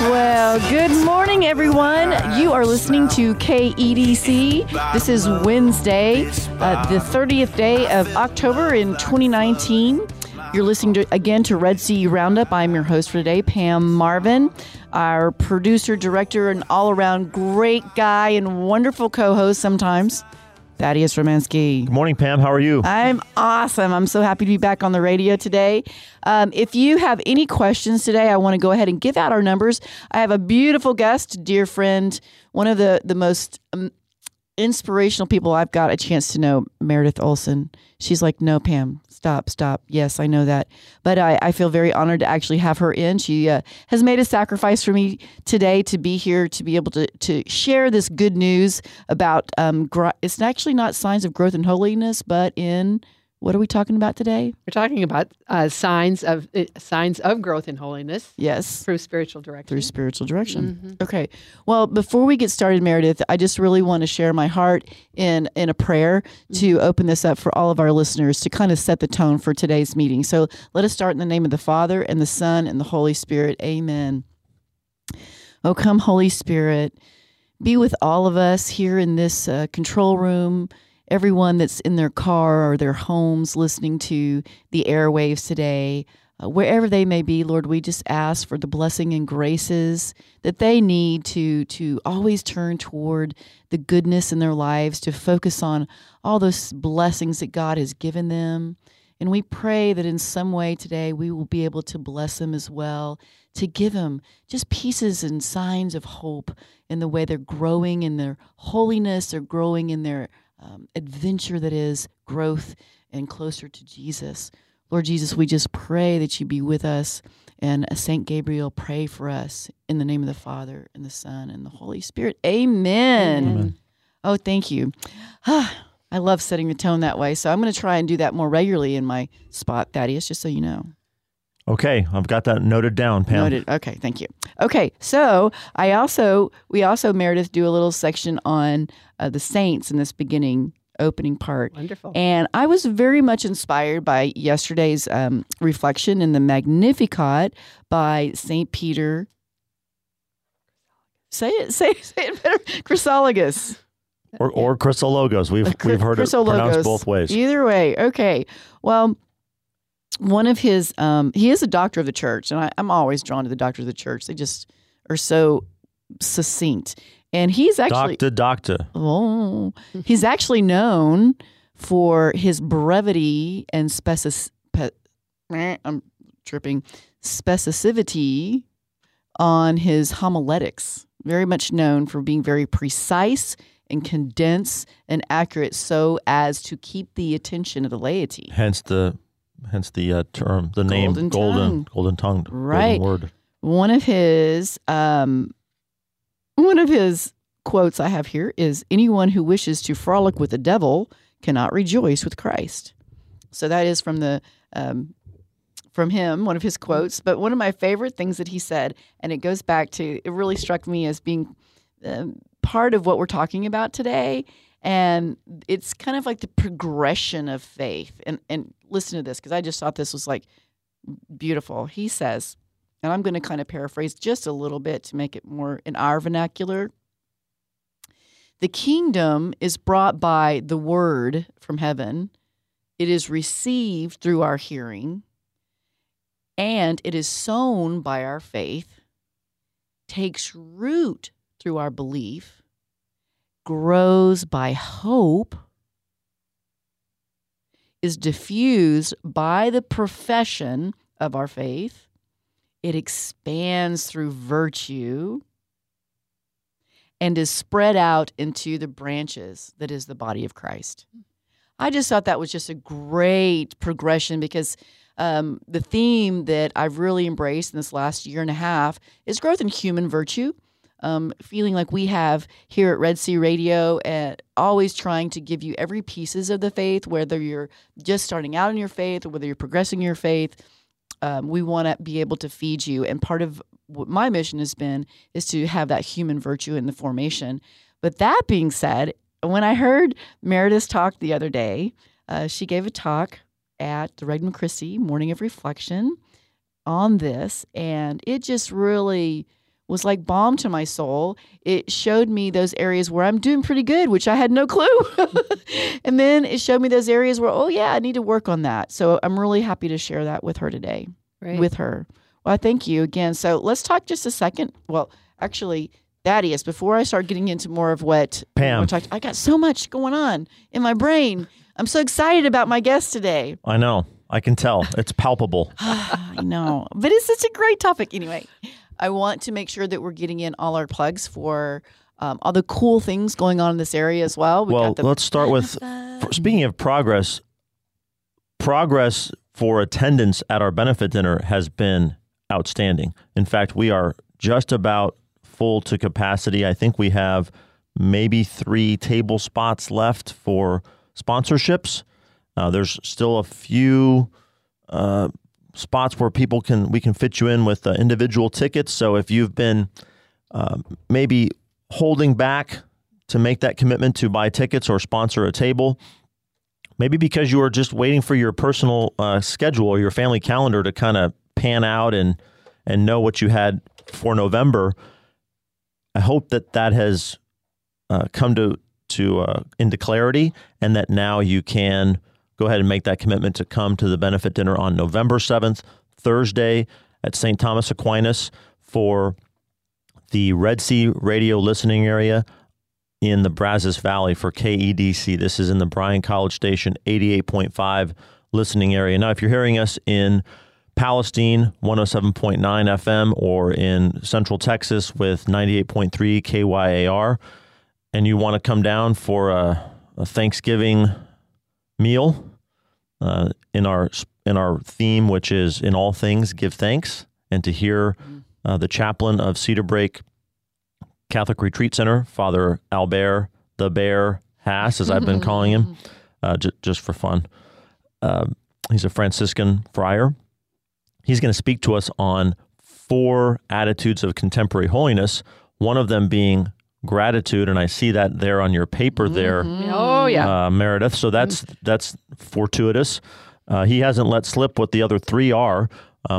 Well, good morning, everyone. You are listening to KEDC. This is Wednesday, the 30th day of October in 2019. You're listening to Red Sea Roundup. I'm your host for today, Pam Marvin, our producer, director, and all-around great guy and wonderful co-host sometimes, Thaddeus Romansky. Good morning, Pam. How are you? I'm awesome. I'm so happy to be back on the radio today. If you have any questions today, I want to go ahead and give out our numbers. I have a beautiful guest, dear friend, one of the most inspirational people I've got a chance to know, Meredith Olson. She's like, no, Pam, stop. Yes, I know that. But I feel very honored to actually have her in. She has made a sacrifice for me today to be here, to be able to share this good news about, it's actually not signs of growth and holiness, but in, what are we talking about today? We're talking about signs of growth in holiness. Yes. Through spiritual direction. Mm-hmm. Okay. Well, before we get started, Meredith, I just really want to share my heart in a prayer to open this up for all of our listeners to kind of set the tone for today's meeting. So let us start in the name of the Father and the Son and the Holy Spirit. Amen. Oh, come, Holy Spirit, be with all of us here in this control room. Everyone that's in their car or their homes listening to the airwaves today, wherever they may be, Lord, we just ask for the blessing and graces that they need to always turn toward the goodness in their lives, to focus on all those blessings that God has given them. And we pray that in some way today we will be able to bless them as well, to give them just pieces and signs of hope in the way they're growing in their holiness, they're growing in their adventure that is growth and closer to Jesus. Lord Jesus, we just pray that you be with us, and St. Gabriel, pray for us in the name of the Father and the Son and the Holy Spirit. Amen. Amen. Oh, thank you. I love setting the tone that way, so I'm going to try and do that more regularly in my spot, Thaddeus, just so you know. Okay, I've got that noted down, Pam. Noted. Okay, thank you. Okay, so we also, Meredith, do a little section on the saints in this beginning opening part. Wonderful. And I was very much inspired by yesterday's reflection in the Magnificat by St. Peter. Say it better. Chrysologus. Or Chrysologus. We've heard it pronounced both ways. Either way. Okay. Well, one of his, he is a doctor of the church, and I'm always drawn to the doctor of the church. They just are so succinct. And he's actually... Doctor. Oh, he's actually known for his brevity and specificity on his homiletics. Very much known for being very precise and condensed and accurate so as to keep the attention of the laity. Hence the term, the name, golden tongued, right? Golden word. One of his quotes I have here is, "Anyone who wishes to frolic with the devil cannot rejoice with Christ." So that is from the from him, one of his quotes. But one of my favorite things that he said, and it goes back to, it really struck me as being part of what we're talking about today. And it's kind of like the progression of faith. And listen to this, because I just thought this was like beautiful. He says, and I'm going to kind of paraphrase just a little bit to make it more in our vernacular. The kingdom is brought by the word from heaven. It is received through our hearing. And it is sown by our faith, takes root through our belief, grows by hope, is diffused by the profession of our faith. It expands through virtue and is spread out into the branches that is the body of Christ. I just thought that was just a great progression, because the theme that I've really embraced in this last year and a half is growth in human virtue. feeling like we have here at Red Sea Radio, and always trying to give you every pieces of the faith, whether you're just starting out in your faith or whether you're progressing your faith. We want to be able to feed you. And part of what my mission has been is to have that human virtue in the formation. But that being said, when I heard Meredith talk the other day, she gave a talk at the Regnum Christi Morning of Reflection on this, and it just really was like balm to my soul. It showed me those areas where I'm doing pretty good, which I had no clue. And then it showed me those areas where, oh yeah, I need to work on that. So I'm really happy to share that with her today, right. With her. Well, thank you again. So let's talk just a second. Well, actually, Thaddeus, before I start getting into more of what Pam talked, I got so much going on in my brain. I'm so excited about my guest today. I know. I can tell. It's palpable. I know. But it's such a great topic. Anyway, I want to make sure that we're getting in all our plugs for all the cool things going on in this area as well. Let's start with, speaking of progress for attendance at our benefit dinner has been outstanding. In fact, we are just about full to capacity. I think we have maybe 3 table spots left for sponsorships. There's still a few spots where we can fit you in with individual tickets. So if you've been maybe holding back to make that commitment to buy tickets or sponsor a table, maybe because you are just waiting for your personal schedule or your family calendar to kind of pan out and know what you had for November, I hope that has come into clarity, and that now you can go ahead and make that commitment to come to the benefit dinner on November 7th, Thursday at St. Thomas Aquinas for the Red Sea Radio listening area in the Brazos Valley for KEDC. This is in the Bryan College Station 88.5 listening area. Now, if you're hearing us in Palestine, 107.9 FM, or in Central Texas with 98.3 KYAR, and you want to come down for a Thanksgiving meal in our theme, which is in all things give thanks, and to hear the chaplain of Cedar Break Catholic Retreat Center, Father Albert the Bear Haas, as I've been calling him, just for fun. He's a Franciscan friar. He's going to speak to us on 4 attitudes of contemporary holiness, one of them being gratitude, and I see that there on your paper there, oh yeah, Meredith. So that's fortuitous. He hasn't let slip what the other 3 are,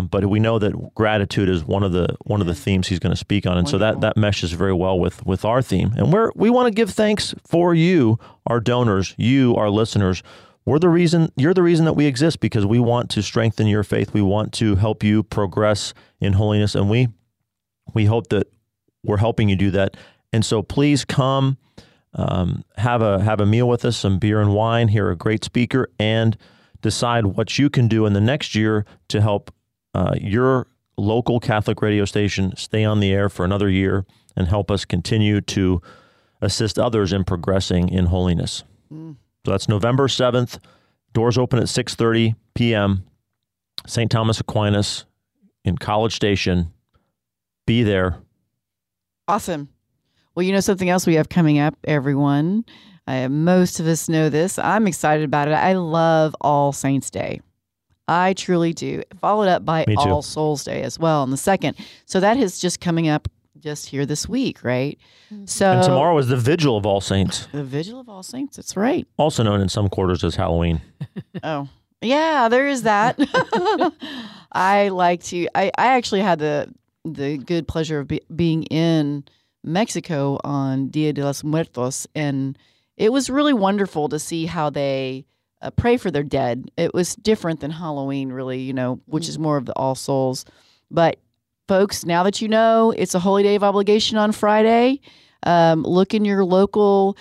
but we know that gratitude is one of the themes he's going to speak on, and wonderful. So that meshes very well with our theme. And we want to give thanks for you, our donors, you, our listeners. You're the reason that we exist, because we want to strengthen your faith. We want to help you progress in holiness, and we hope that we're helping you do that. And so please come, have a meal with us, some beer and wine, hear a great speaker, and decide what you can do in the next year to help your local Catholic radio station stay on the air for another year and help us continue to assist others in progressing in holiness. So that's November 7th. Doors open at 6:30 p.m. St. Thomas Aquinas in College Station. Be there. Awesome. Well, you know something else we have coming up, everyone. Most of us know this. I'm excited about it. I love All Saints Day. I truly do. Followed up by All Souls Day as well on the 2nd. So that is just coming up just here this week, right? So and tomorrow is the Vigil of All Saints. The Vigil of All Saints. That's right. Also known in some quarters as Halloween. Oh, yeah, there is that. I actually had the good pleasure of being in Mexico on Dia de los Muertos, and it was really wonderful to see how they pray for their dead. It was different than Halloween, really, you know, which is more of the All Souls. But folks, now that you know, it's a holy day of obligation on Friday. Look in your local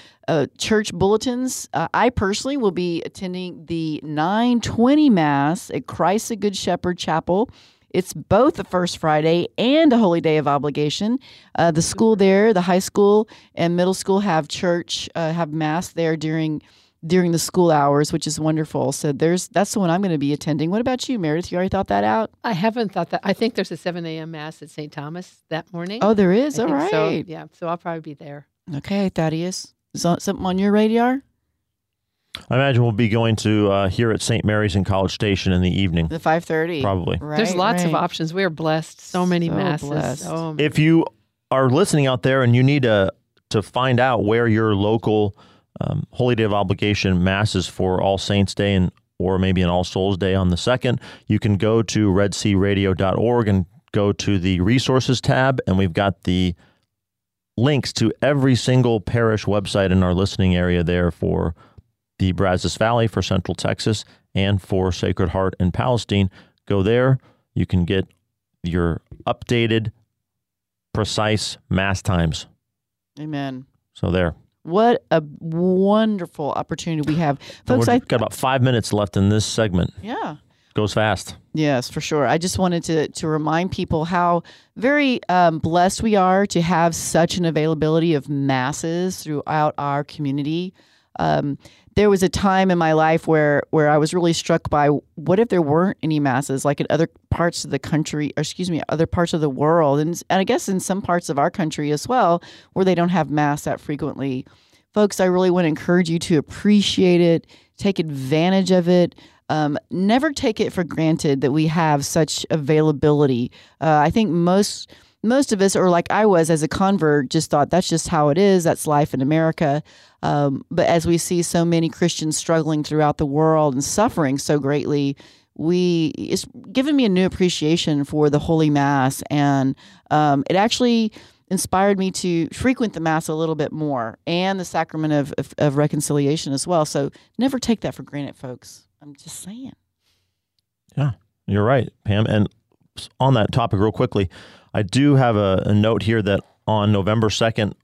church bulletins. I personally will be attending the 9:20 Mass at Christ the Good Shepherd Chapel. It's both the first Friday and a holy day of obligation. The school there, the high school and middle school have Mass there during during the school hours, which is wonderful. So that's the one I'm going to be attending. What about you, Meredith? You already thought that out? I haven't thought that. I think there's a 7 a.m. Mass at St. Thomas that morning. Oh, there is? All right. So, yeah, so I'll probably be there. Okay, Thaddeus. Is that something on your radar? I imagine we'll be going to here at St. Mary's in College Station in the evening. The 5:30. Probably. Right, there's lots of options. We are blessed. So many masses. So many. If you are listening out there and you need to find out where your local Holy Day of Obligation masses for All Saints Day and or maybe an All Souls Day on the 2nd, you can go to redsearadio.org and go to the Resources tab, and we've got the links to every single parish website in our listening area there for the Brazos Valley, for Central Texas, and for Sacred Heart in Palestine. Go there. You can get your updated, precise Mass times. Amen. So there. What a wonderful opportunity we have. Folks, we've got about 5 minutes left in this segment. Yeah. Goes fast. Yes, for sure. I just wanted to remind people how very blessed we are to have such an availability of masses throughout our community. There was a time in my life where I was really struck by what if there weren't any masses, like in other parts of the country, or excuse me, other parts of the world, and I guess in some parts of our country as well, where they don't have mass that frequently. Folks, I really want to encourage you to appreciate it, take advantage of it. Never take it for granted that we have such availability. I think most of us, or like I was as a convert, just thought that's just how it is. That's life in America. But as we see so many Christians struggling throughout the world and suffering so greatly, it's given me a new appreciation for the Holy Mass. And it actually inspired me to frequent the Mass a little bit more, and the sacrament of reconciliation as well. So never take that for granted, folks. I'm just saying. Yeah, you're right, Pam. And on that topic real quickly, I do have a note here that on November 2nd,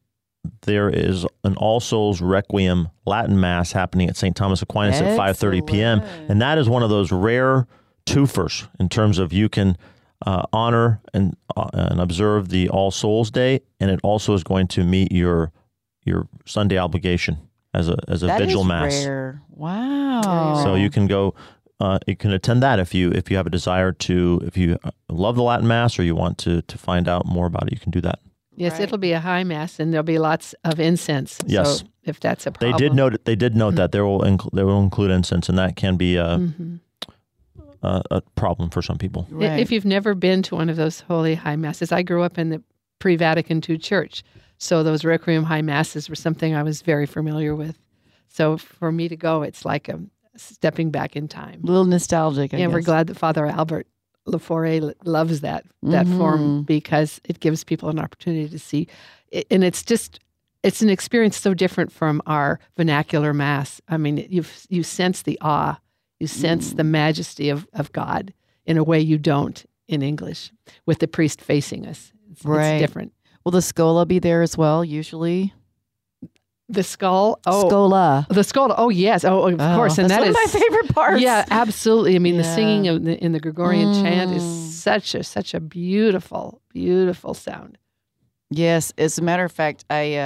there is an All Souls Requiem Latin Mass happening at St. Thomas Aquinas at 5:30 p.m. And that is one of those rare twofers in terms of you can honor and observe the All Souls Day, and it also is going to meet your Sunday obligation as a vigil mass. Rare. Wow! So you can go. You can attend that if you have a desire to, if you love the Latin Mass or you want to find out more about it, you can do that. Yes, right. It'll be a high Mass, and there'll be lots of incense. Yes, so if that's a problem, they did note mm-hmm. that they will include incense, and that can be a problem for some people. Right. If you've never been to one of those holy high Masses, I grew up in the pre-Vatican II Church, so those Requiem high Masses were something I was very familiar with. So for me to go, it's like stepping back in time. A little nostalgic, I guess. We're glad that Father Albert Laforet loves that mm-hmm. form, because it gives people an opportunity to see. And it's an experience so different from our vernacular Mass. I mean, you sense the awe. You sense the majesty of God in a way you don't in English, with the priest facing us. It's different. Will the scola be there as well, usually? The skull? Oh, scola. The scola. Oh, yes. Oh, of course. And that's one of my favorite parts. Yeah, absolutely. I mean, the singing in the Gregorian chant is such a beautiful, beautiful sound. Yes. As a matter of fact, I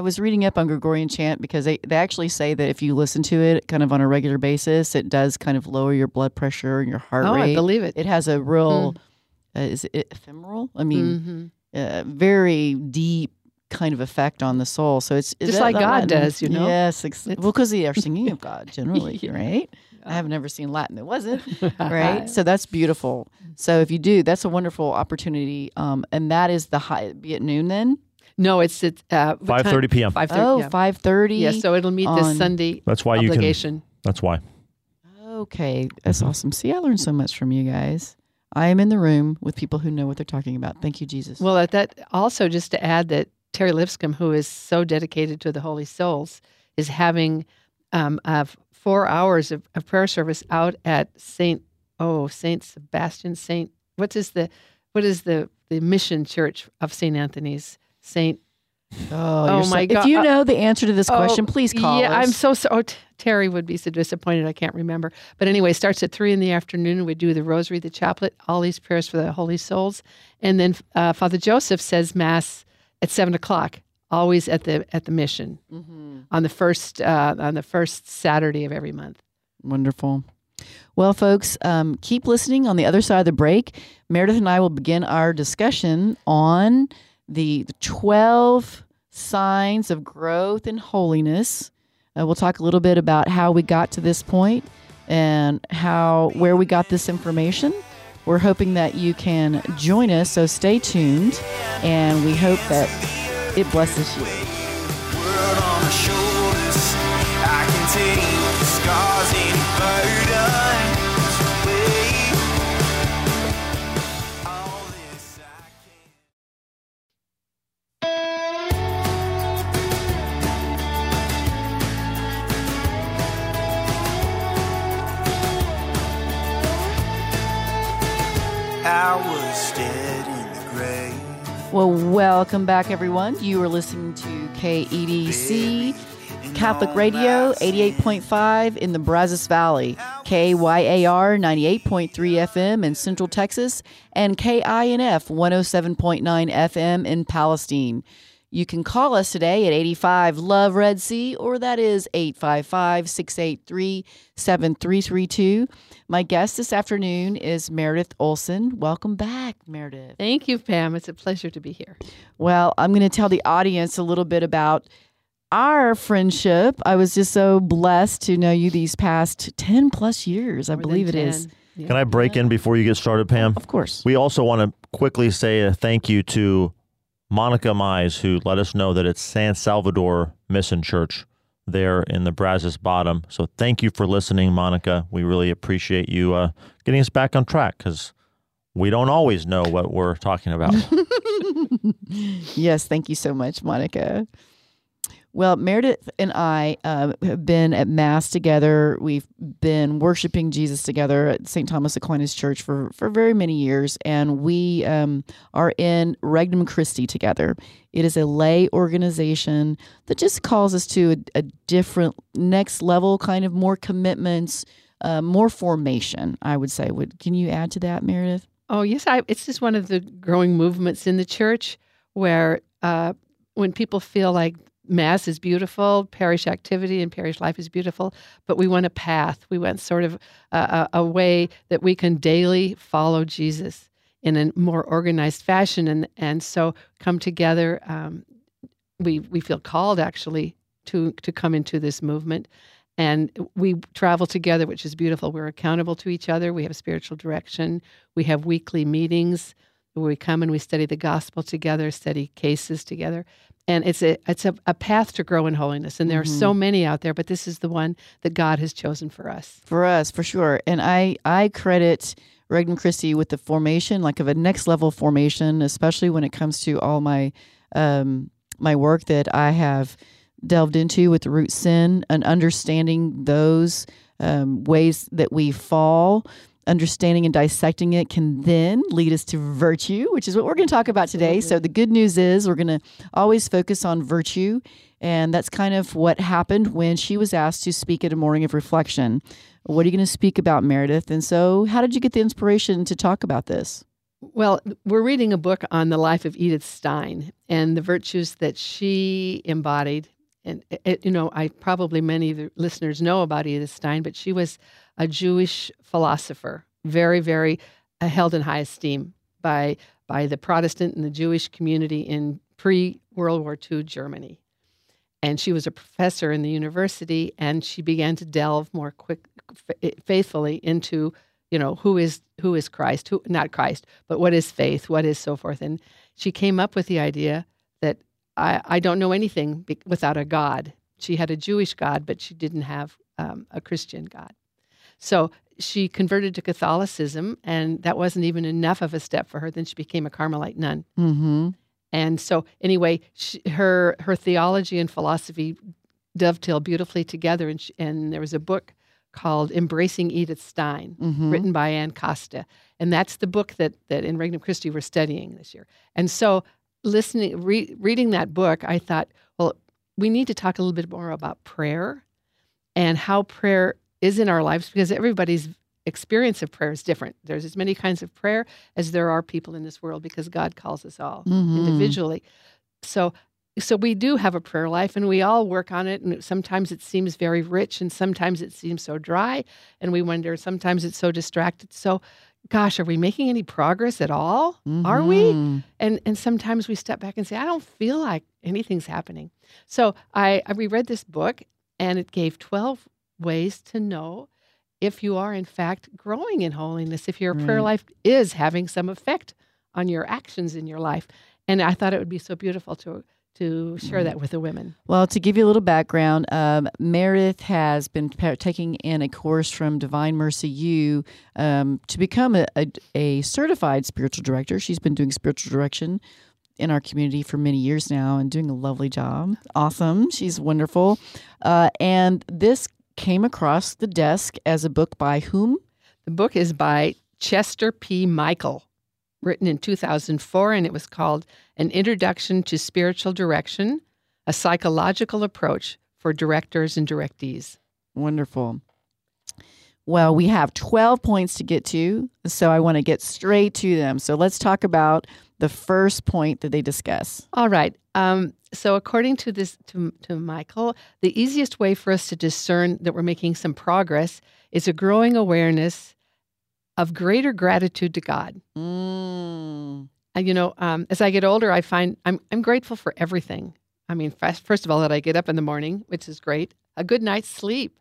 was reading up on Gregorian chant, because they actually say that if you listen to it kind of on a regular basis, it does kind of lower your blood pressure and your heart rate. Oh, I believe it. It has a real, is it ephemeral? I mean, very deep kind of effect on the soul. So it's just like God does, you know? Yes. Well, because they are singing of God generally, right? I have never seen Latin that wasn't, right? So that's beautiful. So if you do, that's a wonderful opportunity. And that is the high, be at noon then? No, it's at 5:30 p.m. 5:30. Oh, yeah. 5:30. Yeah, so it'll meet this Sunday obligation. That's why. Okay, that's awesome. See, I learned so much from you guys. I am in the room with people who know what they're talking about. Thank you, Jesus. Well, at that also, just to add that Terry Lipscomb, who is so dedicated to the Holy Souls, is having 4 hours of prayer service out at Saint Sebastian, what is the mission church of Saint Anthony's? My God! If you know the answer to this question, please call us. Yeah, I'm so sorry. Terry would be so disappointed. I can't remember. But anyway, starts at 3 p.m. We do the Rosary, the Chaplet, all these prayers for the Holy Souls, and then Father Joseph says Mass at 7:00 always at the mission on the first Saturday of every month. Wonderful. Well, folks, keep listening. On the other side of the break, Meredith and I will begin our discussion on the 12 signs of growth and holiness. We'll talk a little bit about how we got to this point and where we got this information. We're hoping that you can join us, so stay tuned, and we hope that it blesses you. World on the shoulders, I can take the scars in burden. Well, welcome back, everyone. You are listening to KEDC Catholic Radio 88.5 in the Brazos Valley, KYAR 98.3 FM in Central Texas, and KINF 107.9 FM in Palestine. You can call us today at 85 Love Red Sea, or that is 855-683-7332. My guest this afternoon is Meredith Olson. Welcome back, Meredith. Thank you, Pam. It's a pleasure to be here. Well, I'm going to tell the audience a little bit about our friendship. I was just so blessed to know you these past 10 plus years, I believe it is. Yeah. Can I break in before you get started, Pam? Of course. We also want to quickly say a thank you to Monica Mize, who let us know that it's San Salvador Mission Church there in the Brazos Bottom. So thank you for listening, Monica. We really appreciate you getting us back on track, because we don't always know what we're talking about. Yes, thank you so much, Monica. Well, Meredith and I have been at Mass together. We've been worshiping Jesus together at St. Thomas Aquinas Church for very many years, and we are in Regnum Christi together. It is a lay organization that just calls us to a different next level, kind of more commitments, more formation, I would say. Can you add to that, Meredith? Oh, yes. It's just one of the growing movements in the church where when people feel like Mass is beautiful, parish activity and parish life is beautiful, but we want a path. We want sort of a way that we can daily follow Jesus in a more organized fashion, and so come together. We feel called, actually, to come into this movement, and we travel together, which is beautiful. We're accountable to each other. We have spiritual direction. We have weekly meetings where we come and we study the gospel together, study cases together. And it's a path to grow in holiness. And there are so many out there, but this is the one that God has chosen for us. For us, for sure. And I credit Regnum Christi with the formation, like of a next level formation, especially when it comes to all my my work that I have delved into with the root sin and understanding those ways that we fall. Understanding and dissecting it can then lead us to virtue, which is what we're going to talk about today. Absolutely. So the good news is we're going to always focus on virtue, and that's kind of what happened when she was asked to speak at a morning of reflection. What are you going to speak about, Meredith? And so how did you get the inspiration to talk about this? Well, we're reading a book on the life of Edith Stein and the virtues that she embodied. And, I probably many of the listeners know about Edith Stein, but she was a Jewish philosopher, very, very held in high esteem by the Protestant and the Jewish community in pre-World War II Germany. And she was a professor in the university, and she began to delve more faithfully into, who is Christ, who not Christ, but what is faith, what is so forth. And she came up with the idea that I don't know anything without a God. She had a Jewish God, but she didn't have a Christian God. So she converted to Catholicism, and that wasn't even enough of a step for her. Then she became a Carmelite nun. Mm-hmm. And so anyway, her theology and philosophy dovetail beautifully together, and there was a book called Embracing Edith Stein, written by Ann Costa. And that's the book that in Regnum Christi we're studying this year. And so reading that book, I thought, well, we need to talk a little bit more about prayer and how prayer is in our lives, because everybody's experience of prayer is different. There's as many kinds of prayer as there are people in this world, because God calls us all individually. So So we do have a prayer life, and we all work on it, and sometimes it seems very rich, and sometimes it seems so dry, and we wonder, sometimes it's so distracted. So, gosh, are we making any progress at all? Mm-hmm. Are we? And sometimes we step back and say, I don't feel like anything's happening. So we read this book, and it gave 12 ways to know if you are, in fact, growing in holiness, if your prayer life is having some effect on your actions in your life. And I thought it would be so beautiful to share that with the women. Well, to give you a little background, Meredith has been taking in a course from Divine Mercy U to become a certified spiritual director. She's been doing spiritual direction in our community for many years now and doing a lovely job. Awesome. She's wonderful. And this came across the desk as a book by whom? The book is by Chester P. Michael, written in 2004, and it was called An Introduction to Spiritual Direction, a Psychological Approach for Directors and Directees. Wonderful. Well, we have 12 points to get to, so I want to get straight to them. So let's talk about the first point that they discuss. All right. So according to this, to Michael, the easiest way for us to discern that we're making some progress is a growing awareness of greater gratitude to God. And, you know, as I get older, I find I'm grateful for everything. I mean, first of all, that I get up in the morning, which is great, a good night's sleep,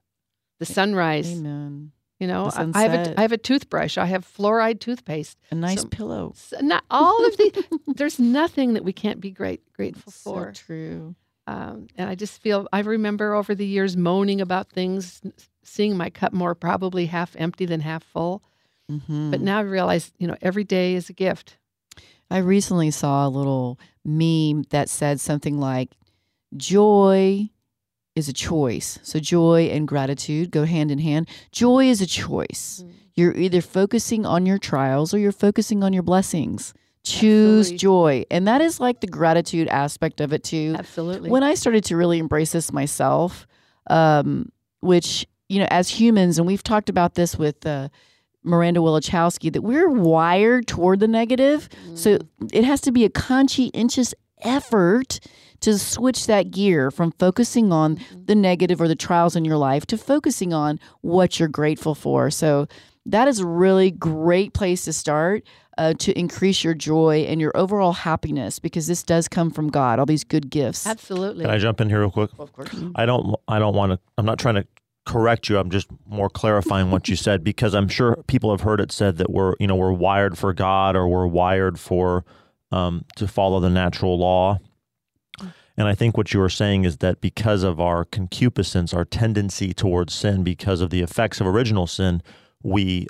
the sunrise. Amen. You know, I have a toothbrush. I have fluoride toothpaste. A nice pillow. Not all of the. There's nothing that we can't be grateful for. So true. And I just feel, I remember over the years moaning about things, seeing my cup more probably half empty than half full. Mm-hmm. But now I realize, you know, every day is a gift. I recently saw a little meme that said something like, joy is a choice. So joy and gratitude go hand in hand. Joy is a choice. Mm-hmm. You're either focusing on your trials or you're focusing on your blessings. Choose Absolutely. Joy. And that is like the gratitude aspect of it too. Absolutely. When I started to really embrace this myself, which, you know, as humans, and we've talked about this with Miranda Willachowski, that we're wired toward the negative. Mm. So it has to be a conscientious effort to switch that gear from focusing on the negative or the trials in your life to focusing on what you're grateful for. So that is a really great place to start to increase your joy and your overall happiness, because this does come from God, all these good gifts. Absolutely. Can I jump in here real quick? Well, of course. I don't want to, I'm not trying to correct you. I'm just more clarifying what you said, because I'm sure people have heard it said that we're wired for God, or we're wired for to follow the natural law. And I think what you were saying is that because of our concupiscence, our tendency towards sin, because of the effects of original sin, we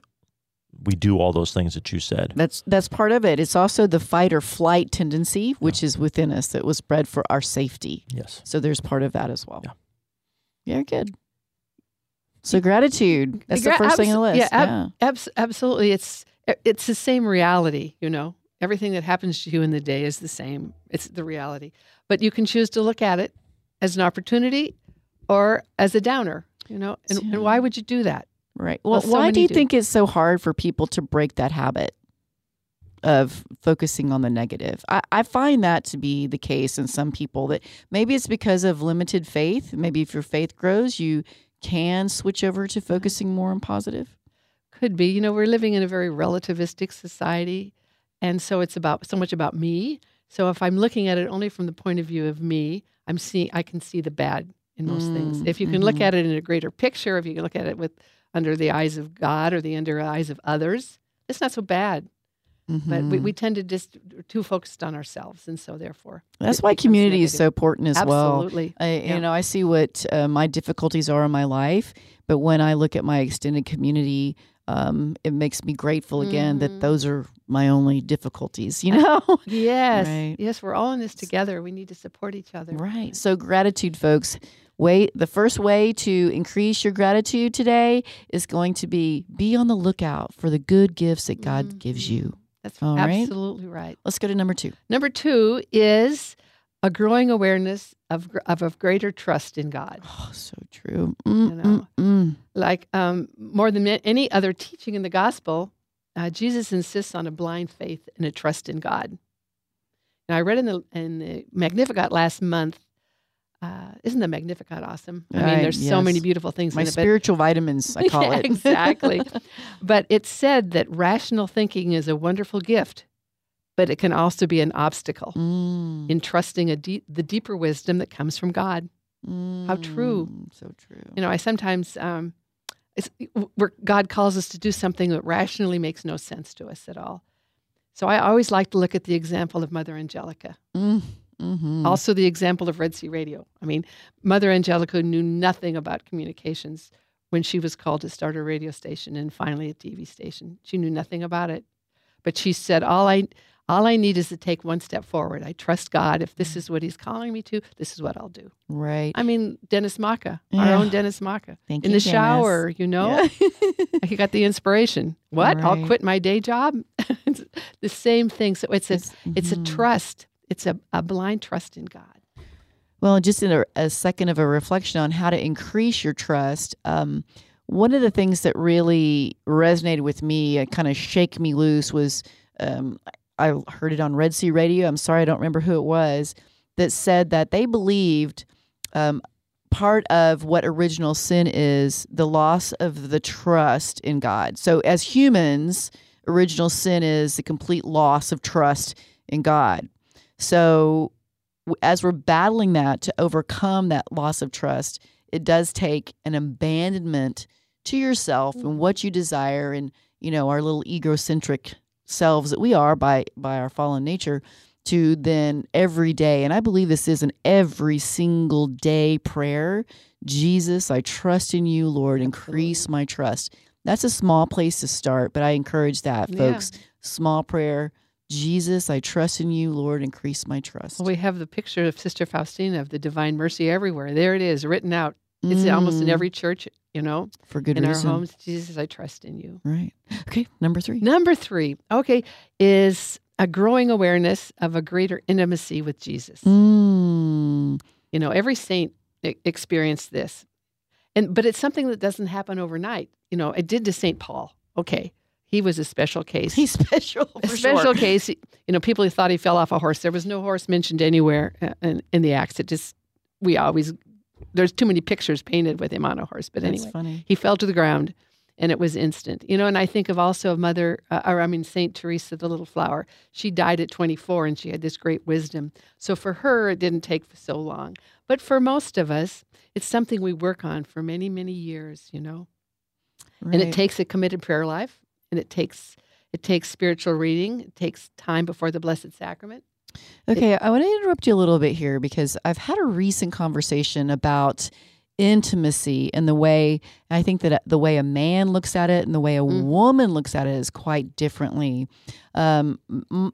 do all those things that you said. That's part of it. It's also the fight or flight tendency, which is within us, that was bred for our safety. Yes. So there's part of that as well. Yeah. Very good. So gratitude, that's the first thing on the list. Absolutely. It's the same reality, you know. Everything that happens to you in the day is the same. It's the reality. But you can choose to look at it as an opportunity or as a downer, you know. And why would you do that? Right. Well, why do you think it's so hard for people to break that habit of focusing on the negative? I find that to be the case in some people, that maybe it's because of limited faith. Maybe if your faith grows, you can switch over to focusing more on positive? Could be. You know, we're living in a very relativistic society, and so it's about so much about me. So if I'm looking at it only from the point of view of me, I can see the bad in most things. If you can look at it in a greater picture, if you can look at it with under the eyes of God or the under eyes of others, it's not so bad. But we tend to just too focused on ourselves, and so therefore that's why community is so important as Absolutely. Well. Absolutely, you know, I see what my difficulties are in my life, but when I look at my extended community, it makes me grateful again that those are my only difficulties. You know, yes, right. Yes, we're all in this together. We need to support each other, right? So gratitude, folks. The first way to increase your gratitude today is going to be on the lookout for the good gifts that God gives you. That's all absolutely right. Let's go to number 2. Number 2 is a growing awareness of greater trust in God. Oh, so true. Like more than any other teaching in the gospel, Jesus insists on a blind faith and a trust in God. And I read in the Magnificat last month. Isn't the Magnificat awesome? I mean, there's so many beautiful things in it. My spiritual vitamins, I call it. Exactly. But it said that rational thinking is a wonderful gift, but it can also be an obstacle in trusting the deeper wisdom that comes from God. How true. So true. You know, I sometimes, where God calls us to do something that rationally makes no sense to us at all. So I always like to look at the example of Mother Angelica. Mm-hmm. Also the example of Red Sea Radio. I mean, Mother Angelica knew nothing about communications when she was called to start a radio station and finally a TV station. She knew nothing about it. But she said, all I need is to take one step forward. I trust God. If this is what he's calling me to, this is what I'll do. Right. I mean, Dennis Maka, our own Dennis Maka. Thank you, Dennis. In the shower, you know. Yeah. He got the inspiration. What? Right. I'll quit my day job? The same thing. So it's a trust. It's a blind trust in God. Well, just in a second of a reflection on how to increase your trust, one of the things that really resonated with me and kind of shake me loose was I heard it on Red Sea Radio. I'm sorry, I don't remember who it was, that said that they believed part of what original sin is the loss of the trust in God. So as humans, original sin is the complete loss of trust in God. So as we're battling that, to overcome that loss of trust, it does take an abandonment to yourself and what you desire and, you know, our little egocentric selves that we are by our fallen nature to then every day. And I believe this is an every single day prayer. Jesus, I trust in you, Lord. Absolutely. Increase my trust. That's a small place to start, but I encourage that, folks. Yeah. Small prayer. Jesus, I trust in you, Lord, increase my trust. Well, we have the picture of Sister Faustina of the Divine Mercy everywhere. There it is, written out. It's almost in every church, you know. For good reason. In our homes, Jesus, I trust in you. Right. Okay, number three. Is a growing awareness of a greater intimacy with Jesus. You know, every saint experienced this. But it's something that doesn't happen overnight. You know, it did to St. Paul. Okay. He was a special case. He's special, for sure. A special case. You know, people thought he fell off a horse. There was no horse mentioned anywhere in the Acts. It just, there's too many pictures painted with him on a horse. But anyway, that's funny. He fell to the ground, and it was instant. You know, and I think of St. Teresa, the little flower. She died at 24, and she had this great wisdom. So for her, it didn't take so long. But for most of us, it's something we work on for many, many years, you know. Right. And it takes a committed prayer life. And it takes spiritual reading. It takes time before the Blessed Sacrament. Okay, I want to interrupt you a little bit here because I've had a recent conversation about intimacy and the way, I think that the way a man looks at it and the way a woman looks at it is quite differently.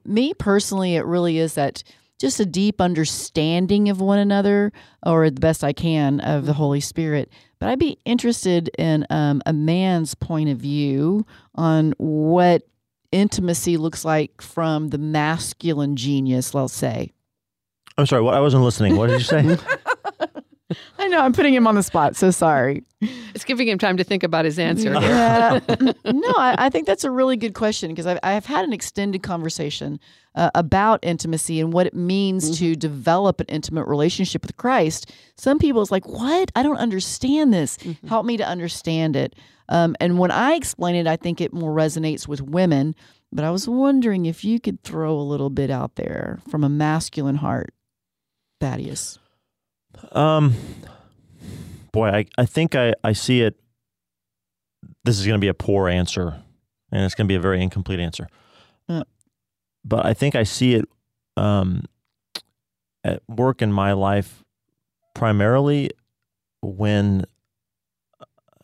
Me personally, it really is that just a deep understanding of one another, or the best I can, of the Holy Spirit. But I'd be interested in a man's point of view on what intimacy looks like from the masculine genius, let's say. I'm sorry, I wasn't listening. What did you say? I know, I'm putting him on the spot, so sorry. It's giving him time to think about his answer. Yeah. No, I think that's a really good question because I've had an extended conversation about intimacy and what it means to develop an intimate relationship with Christ. Some people, it's like, what? I don't understand this. Help me to understand it. And when I explain it, I think it more resonates with women. But I was wondering if you could throw a little bit out there from a masculine heart, Thaddeus. Boy, I think I see it. This is going to be a poor answer, and it's going to be a very incomplete answer. But I think I see it at work in my life primarily when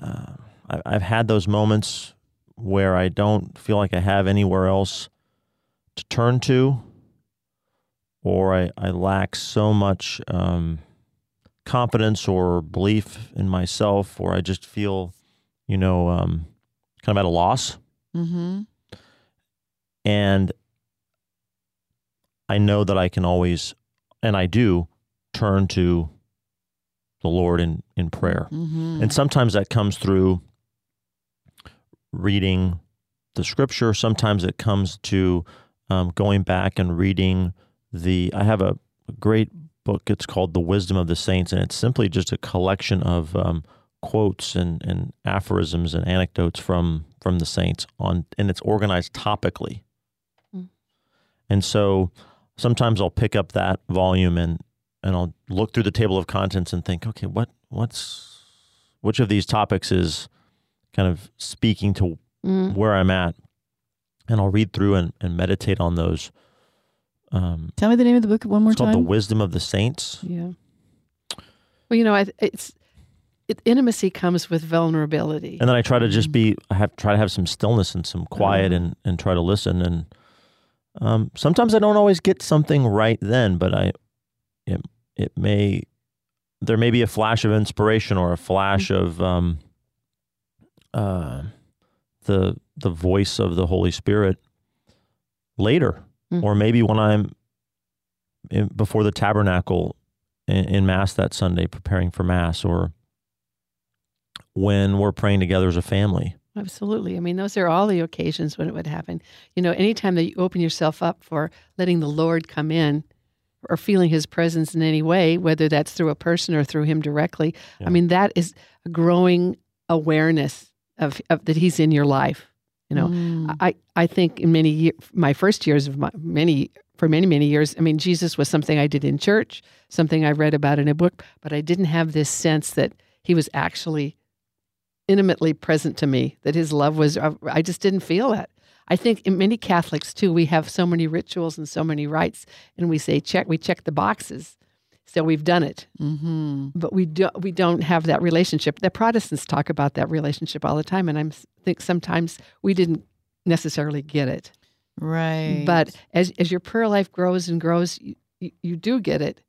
I've had those moments where I don't feel like I have anywhere else to turn to, or I lack so much confidence or belief in myself, or I just feel, you know, kind of at a loss. And I know that I can always, and I do, turn to the Lord in prayer. And sometimes that comes through reading the scripture. Sometimes it comes to going back and reading I have a great book. It's called The Wisdom of the Saints, and it's simply just a collection of quotes and aphorisms and anecdotes from the saints, and it's organized topically. Mm. And so sometimes I'll pick up that volume and I'll look through the table of contents and think, okay, which of these topics is kind of speaking to where I'm at? And I'll read through and meditate on those. Tell me the name of the book one more time. It's called The Wisdom of the Saints. Yeah. Well, you know, intimacy comes with vulnerability. And then I try to just try to have some stillness and some quiet and try to listen. And sometimes I don't always get something right then, but there may be a flash of inspiration or a flash of the voice of the Holy Spirit later, or maybe when I'm before the tabernacle in Mass that Sunday, preparing for Mass, or when we're praying together as a family. Absolutely. I mean, those are all the occasions when it would happen. You know, anytime that you open yourself up for letting the Lord come in or feeling his presence in any way, whether that's through a person or through him directly, I mean, that is a growing awareness of that he's in your life. You know, I think in many years, I mean, Jesus was something I did in church, something I read about in a book, but I didn't have this sense that he was actually intimately present to me, that his love was, I just didn't feel it. I think in many Catholics too, we have so many rituals and so many rites, and we say, we check the boxes. So we've done it, but we don't have that relationship. The Protestants talk about that relationship all the time, and I think sometimes we didn't necessarily get it. Right. But as your prayer life grows and grows, you do get it.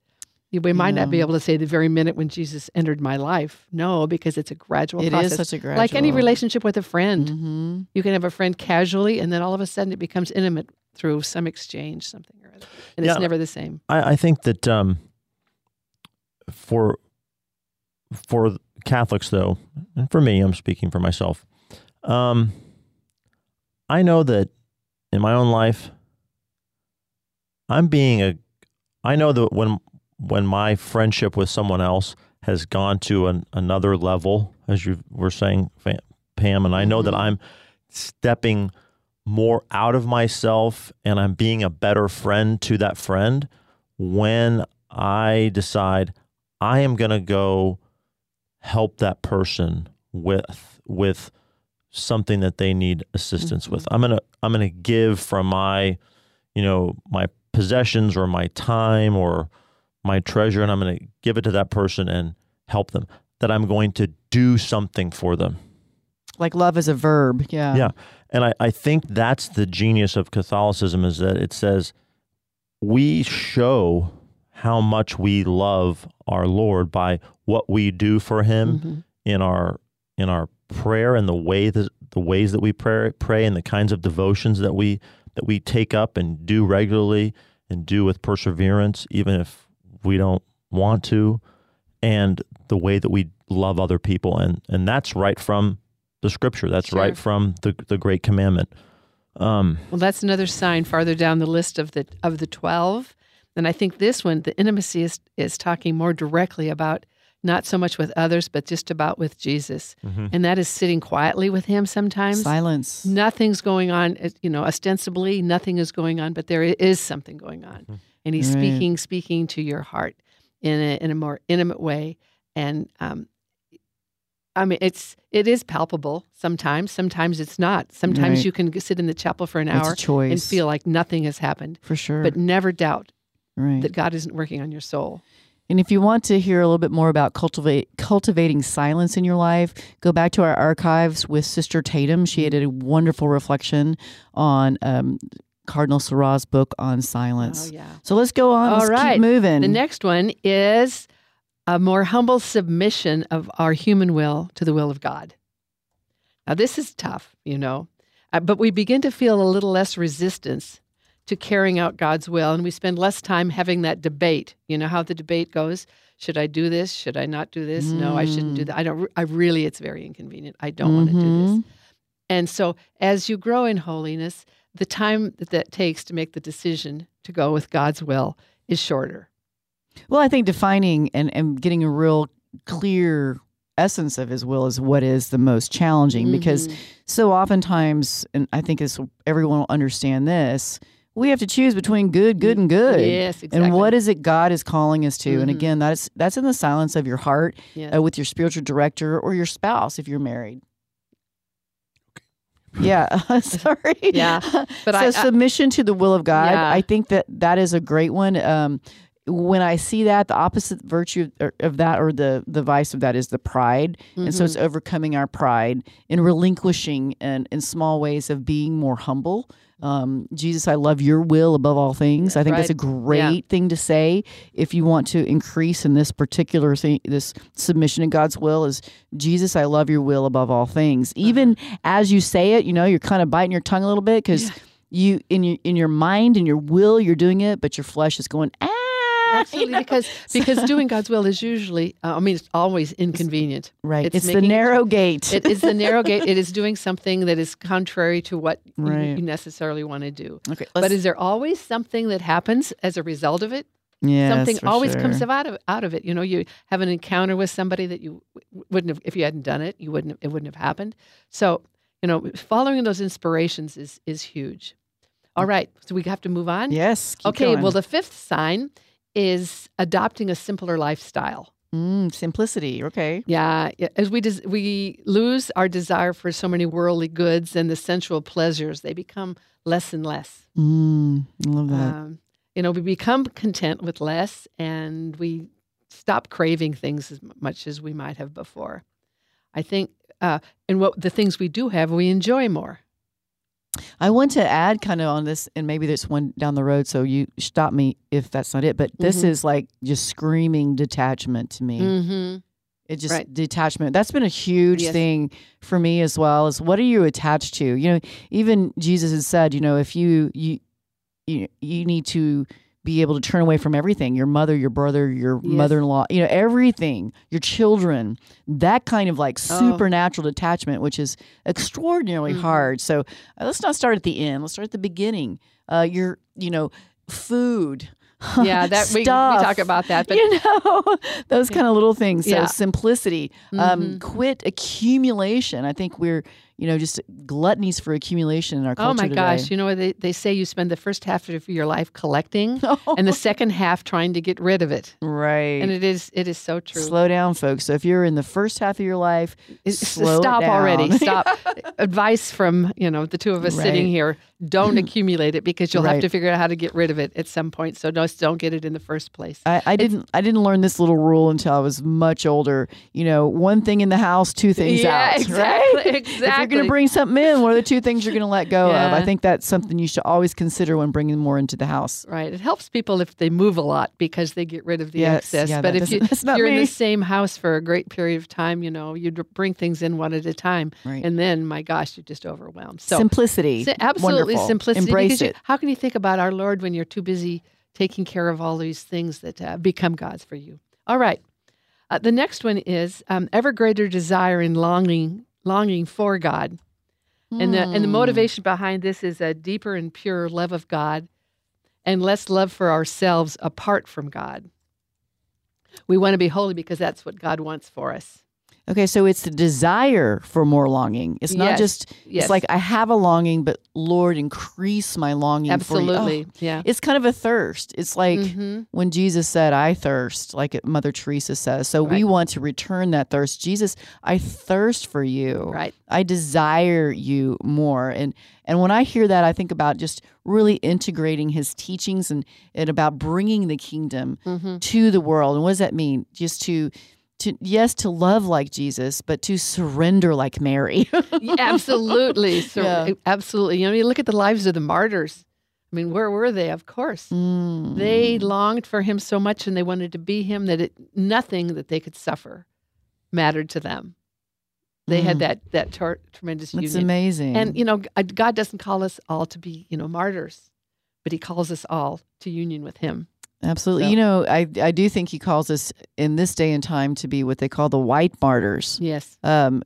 We might not be able to say the very minute when Jesus entered my life. No, because it's a gradual process. It is such a gradual. Like any relationship with a friend. Mm-hmm. You can have a friend casually, and then all of a sudden it becomes intimate through some exchange, something or other. And it's never the same. I think that... For Catholics, though, and for me, I'm speaking for myself, I know that in my own life, I know that when my friendship with someone else has gone to another level, as you were saying, Pam, and I know that I'm stepping more out of myself and I'm being a better friend to that friend when I decide I am going to go help that person with something that they need assistance with. I'm going to give from my, my possessions or my time or my treasure, and I'm going to give it to that person and help them, that I'm going to do something for them. Like love is a verb. Yeah. Yeah. And I think that's the genius of Catholicism, is that it says we show how much we love our Lord by what we do for him in our prayer and the ways that we pray and the kinds of devotions that we take up and do regularly and do with perseverance, even if we don't want to, and the way that we love other people. And that's right from the Scripture. That's right from the Great Commandment. Well, that's another sign farther down the list of the 12. And I think this one, the intimacy is talking more directly about not so much with others, but just about with Jesus. And that is sitting quietly with him sometimes. Silence. Nothing's going on, ostensibly nothing is going on, but there is something going on. And he's speaking to your heart in a more intimate way. And I mean, it is palpable sometimes. Sometimes it's not. Sometimes you can sit in the chapel for an hour and feel like nothing has happened. For sure. But never doubt. Right. That God isn't working on your soul. And if you want to hear a little bit more about cultivating silence in your life, go back to our archives with Sister Tatum. She had a wonderful reflection on Cardinal Seurat's book on silence. Oh, yeah. So let's go on. Let's keep moving. The next one is a more humble submission of our human will to the will of God. Now, this is tough, but we begin to feel a little less resistance to carrying out God's will, and we spend less time having that debate. You know how the debate goes? Should I do this? Should I not do this? No, I shouldn't do that. I really, it's very inconvenient. I don't want to do this. And so as you grow in holiness, the time that takes to make the decision to go with God's will is shorter. Well, I think defining and getting a real clear essence of his will is what is the most challenging, because so oftentimes, and I think this, everyone will understand this, we have to choose between good and good. Yes, exactly. And what is it God is calling us to? Mm-hmm. And again, that's in the silence of your heart, yes, with your spiritual director or your spouse if you're married. Yeah, sorry. Yeah, but so submission to the will of God. Yeah. I think that is a great one. When I see that, the opposite virtue of that, or the vice of that, is the pride. Mm-hmm. And so it's overcoming our pride and relinquishing in small ways of being more humble. Jesus, I love your will above all things. Yeah, I think that's a great thing to say if you want to increase in this particular thing, this submission to God's will is, Jesus, I love your will above all things. Even as you say it, you know, you're kind of biting your tongue a little bit because you in your mind and your will, you're doing it, but your flesh is going, Absolutely, because doing God's will is usually, it's always inconvenient. Right. It's the narrow gate. It is the narrow gate. It is doing something that is contrary to what you necessarily want to do. Okay, but is there always something that happens as a result of it? Yeah, something always comes out of it. You know, you have an encounter with somebody that you wouldn't have, if you hadn't done it, it wouldn't have happened. So, you know, following those inspirations is huge. All right, so we have to move on? Yes, keep going. Well, the fifth sign is adopting a simpler lifestyle. Simplicity, okay. Yeah, as we lose our desire for so many worldly goods and the sensual pleasures, they become less and less. I love that. We become content with less, and we stop craving things as much as we might have before. I think, and what the things we do have, we enjoy more. I want to add kind of on this, and maybe there's one down the road, so you stop me if that's not it, but this is like just screaming detachment to me. Mm-hmm. It just detachment. That's been a huge thing for me as well, is what are you attached to? You know, even Jesus has said, you know, if you need to be able to turn away from everything, your mother, your brother, your mother-in-law, you know, everything, your children, that kind of like supernatural detachment, which is extraordinarily hard. So let's not start at the end. Let's start at the beginning. Food. Yeah, that we talk about that. But those kind of little things. So simplicity, quit accumulation. I think we're, just gluttonies for accumulation in our culture today. Oh my gosh, they say you spend the first half of your life collecting and the second half trying to get rid of it. Right. And it is so true. Slow down, folks. So if you're in the first half of your life, stop. Advice from, the two of us sitting here, don't accumulate it, because you'll have to figure out how to get rid of it at some point. So just don't get it in the first place. I didn't learn this little rule until I was much older. One thing in the house, two things out. Exactly, right? Exactly. You're going to bring something in, what are the two things you're going to let go of? I think that's something you should always consider when bringing more into the house. Right. It helps people if they move a lot, because they get rid of the excess. Yeah, but if you're in the same house for a great period of time, you bring things in one at a time. Right. And then, my gosh, you're just overwhelmed. So, simplicity. Absolutely, wonderful. Simplicity. Embrace it. How can you think about our Lord when you're too busy taking care of all these things that become gods for you? All right. The next one is ever greater desire and longing for God. And the motivation behind this is a deeper and purer love of God and less love for ourselves apart from God. We want to be holy because that's what God wants for us. Okay, so it's the desire for more longing. It's not just, it's like I have a longing, but Lord, increase my longing for you. Absolutely, It's kind of a thirst. It's like when Jesus said, I thirst, like Mother Teresa says. So we want to return that thirst. Jesus, I thirst for you. Right. I desire you more. And when I hear that, I think about just really integrating his teachings and about bringing the kingdom to the world. And what does that mean? Just to love like Jesus, but to surrender like Mary. Absolutely. Absolutely. You look at the lives of the martyrs. I mean, where were they? Of course. They longed for him so much, and they wanted to be him, that nothing that they could suffer mattered to them. They had that tremendous union. That's amazing. And, God doesn't call us all to be, martyrs, but he calls us all to union with him. Absolutely. So, I do think he calls us in this day and time to be what they call the white martyrs. Yes.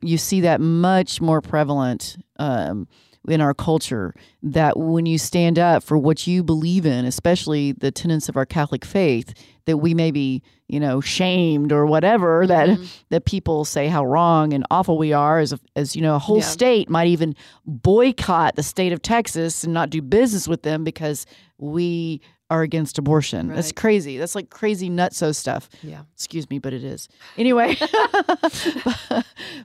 You see that much more prevalent in our culture, that when you stand up for what you believe in, especially the tenets of our Catholic faith, that we may be, you know, shamed or whatever, mm-hmm. that people say how wrong and awful we are, as you know, a whole state might even boycott the state of Texas and not do business with them because we are against abortion. Right. That's crazy. That's like crazy nutso stuff. Yeah. Excuse me, but it is. Anyway,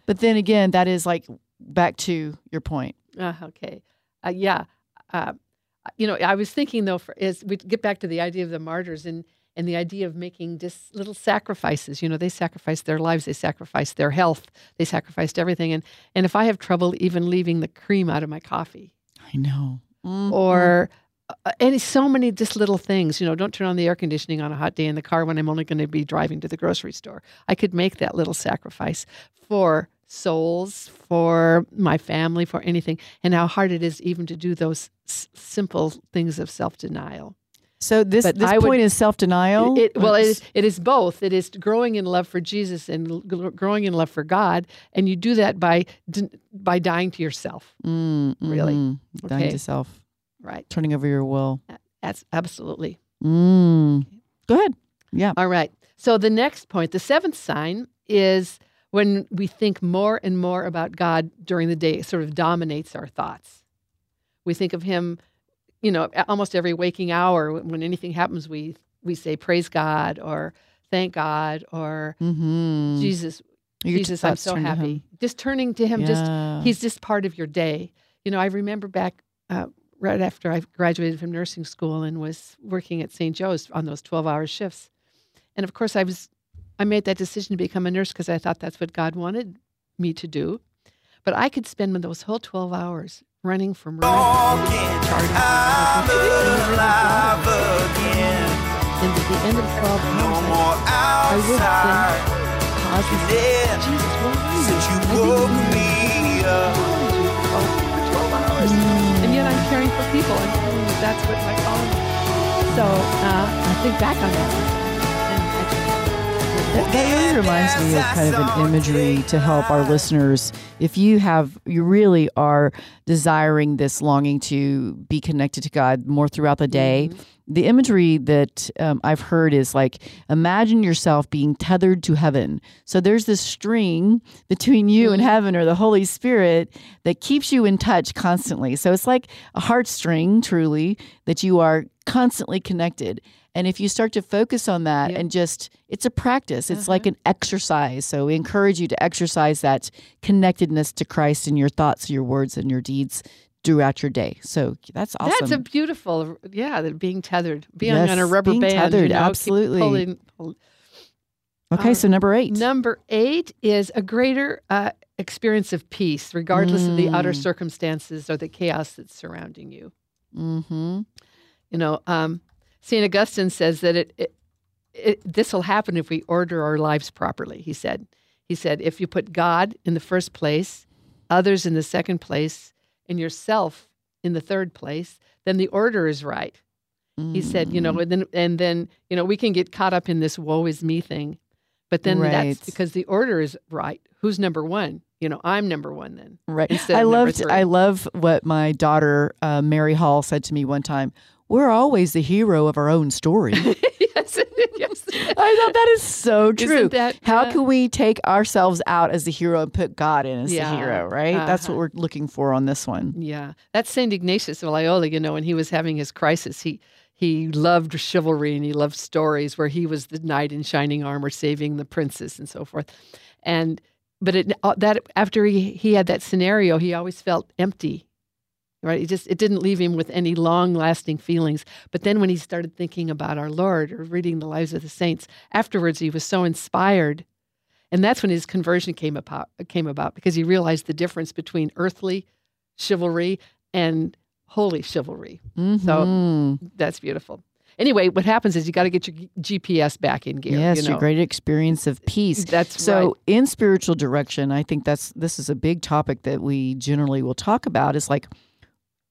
but then again, that is like back to your point. Okay. Yeah. You know, I was thinking, though, as we get back to the idea of the martyrs and the idea of making just little sacrifices. You know, they sacrificed their lives. They sacrificed their health. They sacrificed everything. And if I have trouble even leaving the cream out of my coffee. I know. Mm-hmm. Or... and it's so many just little things, you know, don't turn on the air conditioning on a hot day in the car when I'm only going to be driving to the grocery store. I could make that little sacrifice for souls, for my family, for anything, and how hard it is even to do those simple things of self-denial. So this point is self-denial? It is both. It is growing in love for Jesus and growing in love for God, and you do that by dying to yourself, really. Okay? Dying to self. Right. Turning over your will. That's absolutely. Go ahead. Yeah. All right. So the next point, the seventh sign, is when we think more and more about God during the day. It sort of dominates our thoughts. We think of him, you know, almost every waking hour. When anything happens, we say, praise God, or thank God, or Jesus, I'm so happy. Just turning to him, he's just part of your day. You know, I remember back... right after I graduated from nursing school and was working at St. Joe's on those 12-hour shifts. And of course, I made that decision to become a nurse because I thought that's what God wanted me to do. But I could spend those whole 12 hours running from room to charting. And at the end of 12 hours, I would think, Jesus, what are you? Since you woke me up for 12 hours. I'm caring for people, and that's what my calling is. So I think back on that. That really reminds me of kind of an imagery to help our listeners. If you really are desiring this longing to be connected to God more throughout the day, the imagery that I've heard is like, imagine yourself being tethered to heaven. So there's this string between you and heaven, or the Holy Spirit, that keeps you in touch constantly. So it's like a heartstring, truly, that you are constantly connected. And if you start to focus on that and just, it's a practice. It's like an exercise. So we encourage you to exercise that connectedness to Christ in your thoughts, your words, and your deeds throughout your day. So that's awesome. That's a beautiful, being tethered, being on a rubber band. Tethered, you know, absolutely. Pulling. Okay, so number 8. Number 8 is a greater experience of peace, regardless of the outer circumstances or the chaos that's surrounding you. Mm-hmm. You know, St. Augustine says that this will happen if we order our lives properly, he said. He said, if you put God in the first place, others in the second place, and yourself in the third place, then the order is right. He said, you know, and then, you know, we can get caught up in this woe is me thing, but then that's because the order is right. Who's number one? You know, I'm number one then. Right. I love what my daughter, Mary Hall, said to me one time. We're always the hero of our own story. Yes. I thought that is so true. Isn't that, how can we take ourselves out as the hero and put God in as the hero, right? That's what we're looking for on this one. Yeah. That's St. Ignatius of Loyola, you know, when he was having his crisis, he loved chivalry and he loved stories where he was the knight in shining armor saving the princess and so forth. But after he had that scenario, he always felt empty. Right, it didn't leave him with any long-lasting feelings. But then when he started thinking about our Lord or reading the lives of the saints, afterwards he was so inspired, and that's when his conversion came about because he realized the difference between earthly chivalry and holy chivalry. Mm-hmm. So that's beautiful. Anyway, what happens is you got to get your GPS back in gear. Yes, you know? Your great experience of peace. That's so right. So in spiritual direction, I think this is a big topic that we generally will talk about. It's like.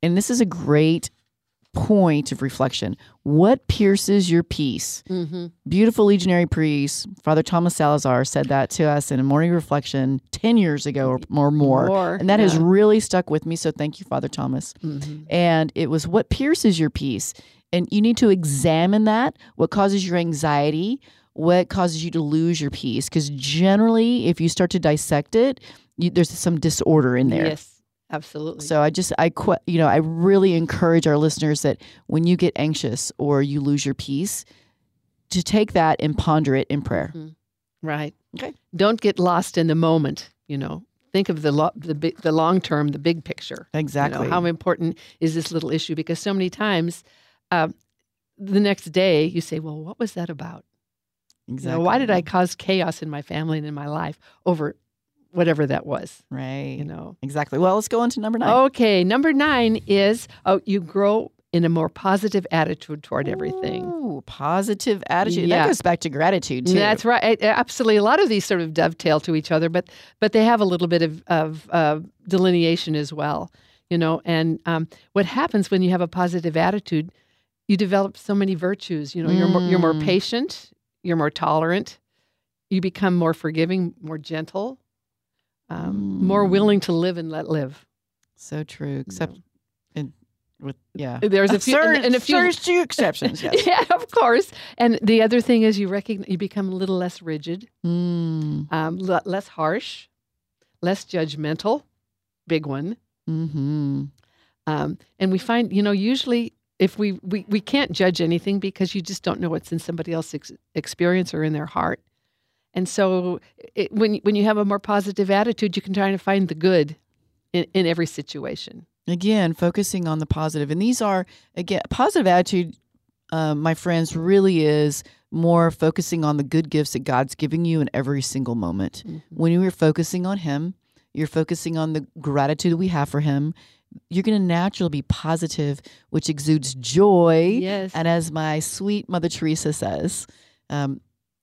And this is a great point of reflection. What pierces your peace? Mm-hmm. Beautiful legionary priest, Father Thomas Salazar, said that to us in a morning reflection 10 years ago or more. And that has really stuck with me. So thank you, Father Thomas. Mm-hmm. And it was, what pierces your peace? And you need to examine that. What causes your anxiety? What causes you to lose your peace? Because generally, if you start to dissect it, there's some disorder in there. Yes. Absolutely. So I really encourage our listeners that when you get anxious or you lose your peace, to take that and ponder it in prayer. Mm-hmm. Right. Okay. Don't get lost in the moment. You know, think of the long term, the big picture. Exactly. You know, how important is this little issue? Because so many times, the next day you say, "Well, what was that about? Exactly. You know, why did I cause chaos in my family and in my life over?" Whatever that was. Right. You know. Exactly. Well, let's go on to number 9. Okay. Number 9 is you grow in a more positive attitude toward everything. Ooh, positive attitude. Yeah. That goes back to gratitude, too. That's right. Absolutely. A lot of these sort of dovetail to each other, but they have a little bit of delineation as well. You know, and what happens when you have a positive attitude, you develop so many virtues. You know, you're more patient, you're more tolerant, you become more forgiving, more gentle. More willing to live and let live. So true, except there's a few exceptions. Yes. Yeah, of course. And the other thing is you become a little less rigid, less harsh, less judgmental. Big one. Mm-hmm. And we find, you know, usually if we can't judge anything because you just don't know what's in somebody else's experience or in their heart. And so when you have a more positive attitude, you can try to find the good in every situation. Again, focusing on the positive. And these are, again, positive attitude, my friends, really is more focusing on the good gifts that God's giving you in every single moment. Mm-hmm. When you're focusing on Him, you're focusing on the gratitude we have for Him. You're going to naturally be positive, which exudes joy. Yes. And as my sweet Mother Teresa says,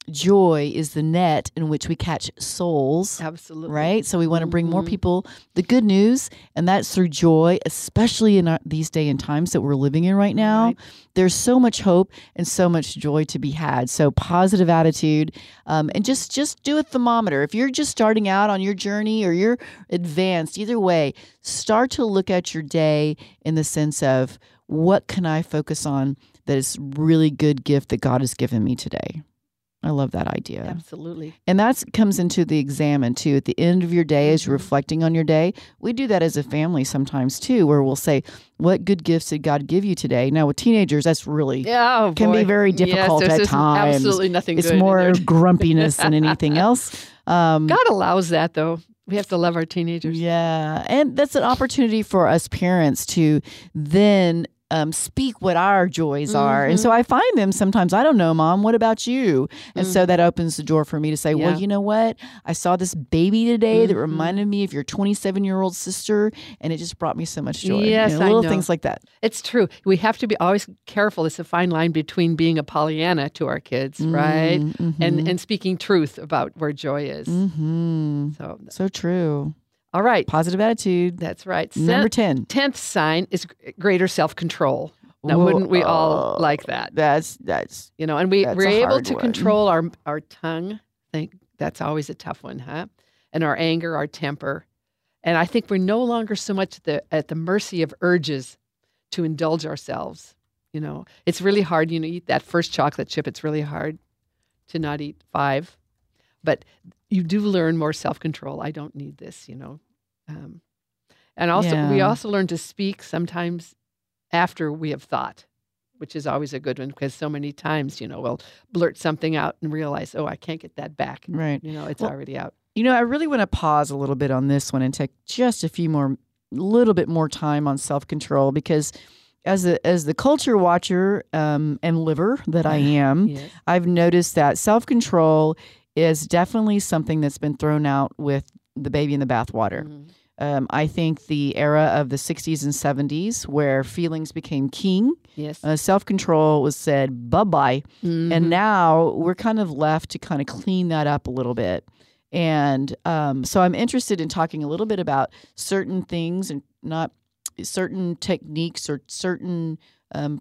joy is the net in which we catch souls. Absolutely. Right? So we want to bring more people the good news, and that's through joy, especially in these day and times that we're living in right now. Right. There's so much hope and so much joy to be had. So positive attitude, and just do a thermometer. If you're just starting out on your journey or you're advanced, either way, start to look at your day in the sense of, what can I focus on that is really good gift that God has given me today? I love that idea. Absolutely. And that comes into the examine, too. At the end of your day, as you're reflecting on your day, we do that as a family sometimes, too, where we'll say, what good gifts did God give you today? Now, with teenagers, that's really can be very difficult at times. Absolutely nothing good. It's more grumpiness than anything else. God allows that, though. We have to love our teenagers. Yeah. And that's an opportunity for us parents to then speak what our joys are. And so I find them sometimes, I don't know, Mom, what about you? And so that opens the door for me to say, well, you know what? I saw this baby today that reminded me of your 27-year-old sister, and it just brought me so much joy. Yes, you know, little things like that. It's true. We have to be always careful. It's a fine line between being a Pollyanna to our kids, right? Mm-hmm. And speaking truth about where joy is. Mm-hmm. So true. All right. Positive attitude. That's right. Number 10. 10th sign is greater self-control. Now, wouldn't we all like that? That's you know, and we're able to control our tongue. I think that's always a tough one, huh? And our anger, our temper. And I think we're no longer so much at the mercy of urges to indulge ourselves. You know, it's really hard. You know, eat that first chocolate chip. It's really hard to not eat 5. But you do learn more self-control. I don't need this, you know. And also, we also learn to speak sometimes after we have thought, which is always a good one, because so many times, you know, we'll blurt something out and realize, I can't get that back. Right. You know, it's already out. You know, I really want to pause a little bit on this one and take just a little bit more time on self-control, because as the culture watcher and liver that I am, yes, I've noticed that self-control is definitely something that's been thrown out with the baby in the bathwater. Mm-hmm. I think the era of the 60s and 70s where feelings became king, yes, self-control was said bye-bye. Mm-hmm. And now we're kind of left to kind of clean that up a little bit. And so I'm interested in talking a little bit about certain things and not certain techniques or certain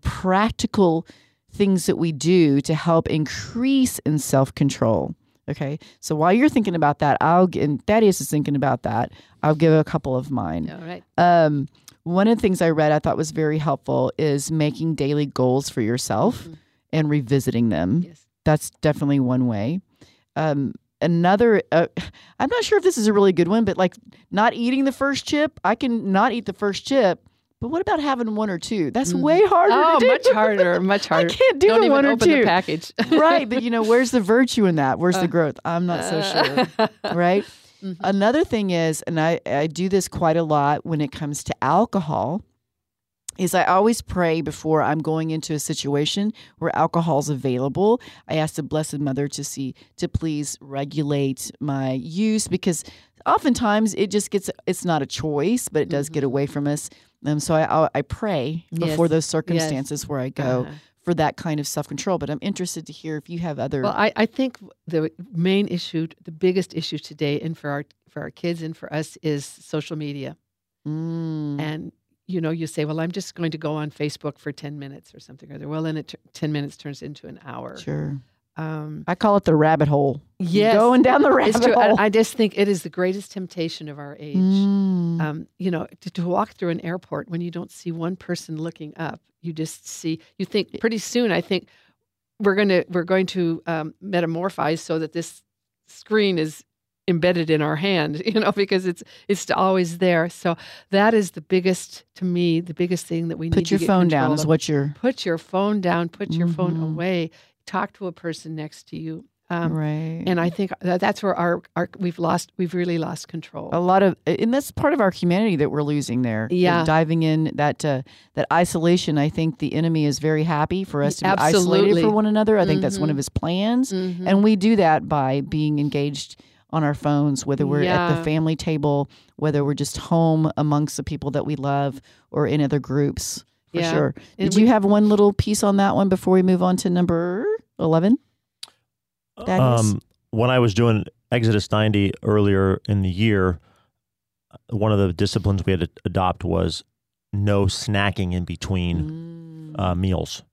practical things that we do to help increase in self-control. Okay, so while you're thinking about that, and Thaddeus is thinking about that, I'll give a couple of mine. All right. One of the things I read I thought was very helpful is making daily goals for yourself and revisiting them. Yes. That's definitely one way. Another, I'm not sure if this is a really good one, but like not eating the first chip. I can not eat the first chip. But what about having one or two? That's way harder to do. Oh, much harder, much harder. I can't do one or two. Don't even open the package. Right, but you know, where's the virtue in that? Where's the growth? I'm not so sure, right? Another thing is, and I do this quite a lot when it comes to alcohol, is I always pray before I'm going into a situation where alcohol's available. I ask the Blessed Mother to please regulate my use, because oftentimes it just gets, it's not a choice, but it does get away from us. So I pray before those circumstances where I go for that kind of self-control. But I'm interested to hear if you have other... Well, I think the main issue, the biggest issue today, and for our kids and for us, is social media. And, you know, you say, well, I'm just going to go on Facebook for 10 minutes or something or other. Well, then 10 minutes turns into an hour. Sure. I call it the rabbit hole. Yes. Going down the rabbit hole. I just think it is the greatest temptation of our age. You know, to walk through an airport when you don't see one person looking up, you just see, you think pretty soon, I think we're going to metamorphose so that this screen is embedded in our hand, you know, because it's always there. So that is the biggest, to me, the biggest thing that we need to get control of. Put your phone down is what you're... Put your phone down, put your phone away. Talk to a person next to you, right? And I think that's where we've really lost control. A lot of, and that's part of our humanity that we're losing there. Yeah, diving in that isolation. I think the enemy is very happy for us to be isolated from one another. I think that's one of his plans, and we do that by being engaged on our phones, whether we're at the family table, whether we're just home amongst the people that we love, or in other groups. For sure. Did you have one little piece on that one before we move on to number 11? When I was doing Exodus 90 earlier in the year, one of the disciplines we had to adopt was no snacking in between meals.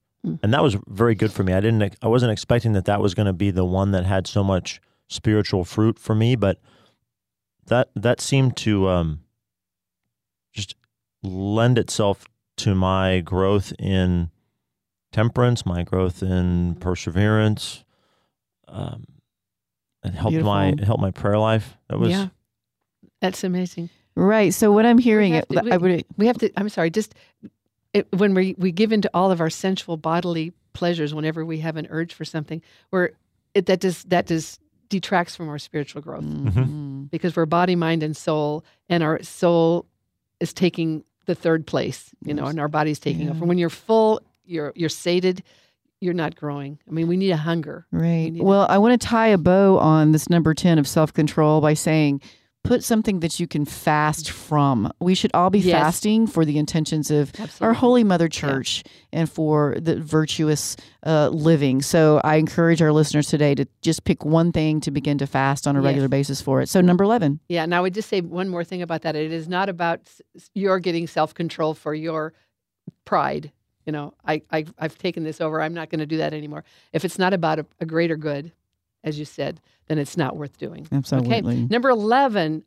And that was very good for me. I wasn't expecting that was going to be the one that had so much spiritual fruit for me, but that seemed to just lend itself to my growth in temperance, my growth in perseverance. It helped my prayer life. That was that's amazing. Right. So what I'm hearing, when we give into all of our sensual bodily pleasures, whenever we have an urge for something, that detracts from our spiritual growth because we're body, mind, and soul, and our soul is taking the third place, you know, and our body's taking over. When you're full, you're sated, you're not growing. I mean, we need a hunger. Right. I want to tie a bow on this number 10 of self-control by saying, put something that you can fast from. We should all be fasting for the intentions of our Holy Mother Church and for the virtuous living. So I encourage our listeners today to just pick one thing to begin to fast on a regular basis for it. So number 11. Yeah, and I would just say one more thing about that. It is not about your getting self-control for your pride. You know, I've taken this over. I'm not going to do that anymore. If it's not about a greater good, as you said, then it's not worth doing. Absolutely. Okay. Number 11,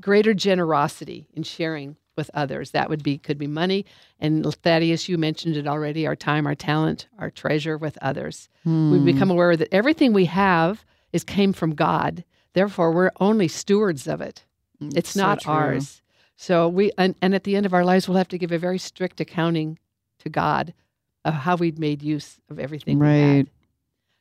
greater generosity in sharing with others. That could be money. And Thaddeus, you mentioned it already, our time, our talent, our treasure with others. We've become aware that everything we have came from God. Therefore, we're only stewards of it. It's not ours. So and at the end of our lives, we'll have to give a very strict accounting to God of how we've made use of everything we had.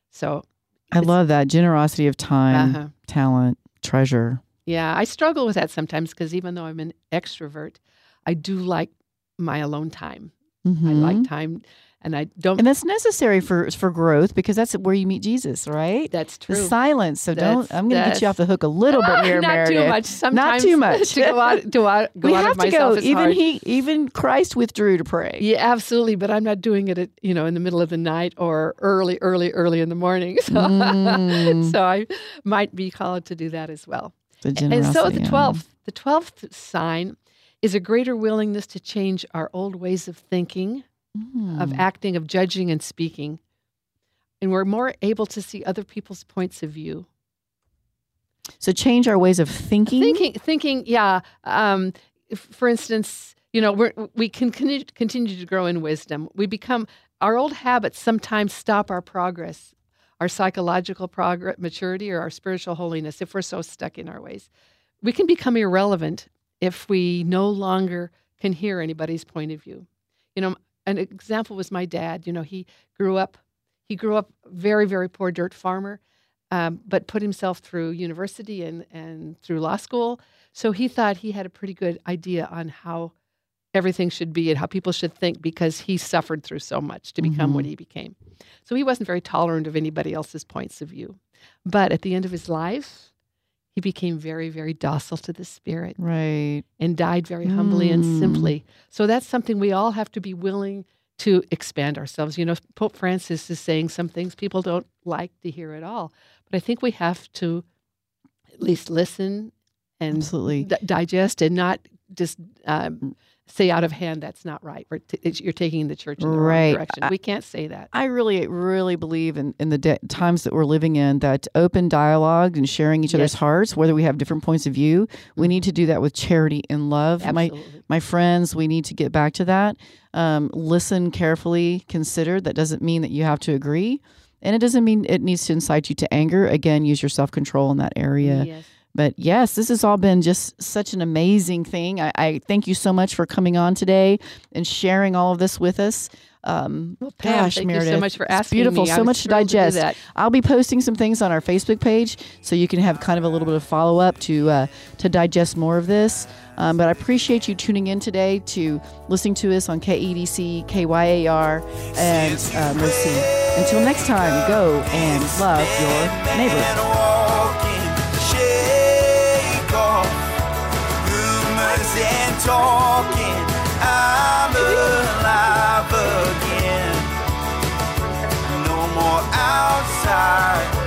So... I love that. Generosity of time, talent, treasure. Yeah, I struggle with that sometimes because even though I'm an extrovert, I do like my alone time. I like time, and I don't... And that's necessary for growth because that's where you meet Jesus, right? That's true. The silence. So I'm going to get you off the hook a little bit here, Meredith. Not too much. Sometimes not too much. to go out of myself is hard. Even Christ withdrew to pray. Yeah, absolutely. But I'm not doing it in the middle of the night or early in the morning. So, so I might be called to do that as well. And so the 12th sign is a greater willingness to change our old ways of thinking of acting, of judging and speaking. And we're more able to see other people's points of view. So change our ways of thinking? Thinking, yeah. For instance, you know, we can continue to grow in wisdom. We become, our old habits sometimes stop our progress, our psychological progress, maturity, or our spiritual holiness if we're so stuck in our ways. We can become irrelevant if we no longer can hear anybody's point of view. You know, an example was my dad. You know, he grew up very, very poor dirt farmer, but put himself through university and through law school. So he thought he had a pretty good idea on how everything should be and how people should think because he suffered through so much to become what he became. So he wasn't very tolerant of anybody else's points of view. But at the end of his life, he became very, very docile to the Spirit. Right. And died very humbly and simply. So that's something we all have to be willing to expand ourselves. You know, Pope Francis is saying some things people don't like to hear at all. But I think we have to at least listen and digest and not just say out of hand, that's not right. You're taking the church in the wrong direction. We can't say that. I really, really believe in the times that we're living in that open dialogue and sharing each other's hearts, whether we have different points of view, we need to do that with charity and love. My friends, we need to get back to that. Listen carefully, consider. That doesn't mean that you have to agree. And it doesn't mean it needs to incite you to anger. Again, use your self-control in that area. Yes. But yes, this has all been just such an amazing thing. I thank you so much for coming on today and sharing all of this with us. Pam, gosh, thank Meredith, you so much for asking me. It's beautiful, so much to digest. I'll be posting some things on our Facebook page so you can have kind of a little bit of follow-up to digest more of this. But I appreciate you tuning in today to listening to us on KEDC, KYAR, and let's see. Until next time, go and love your neighbor. And talking, I'm alive again. No more outside.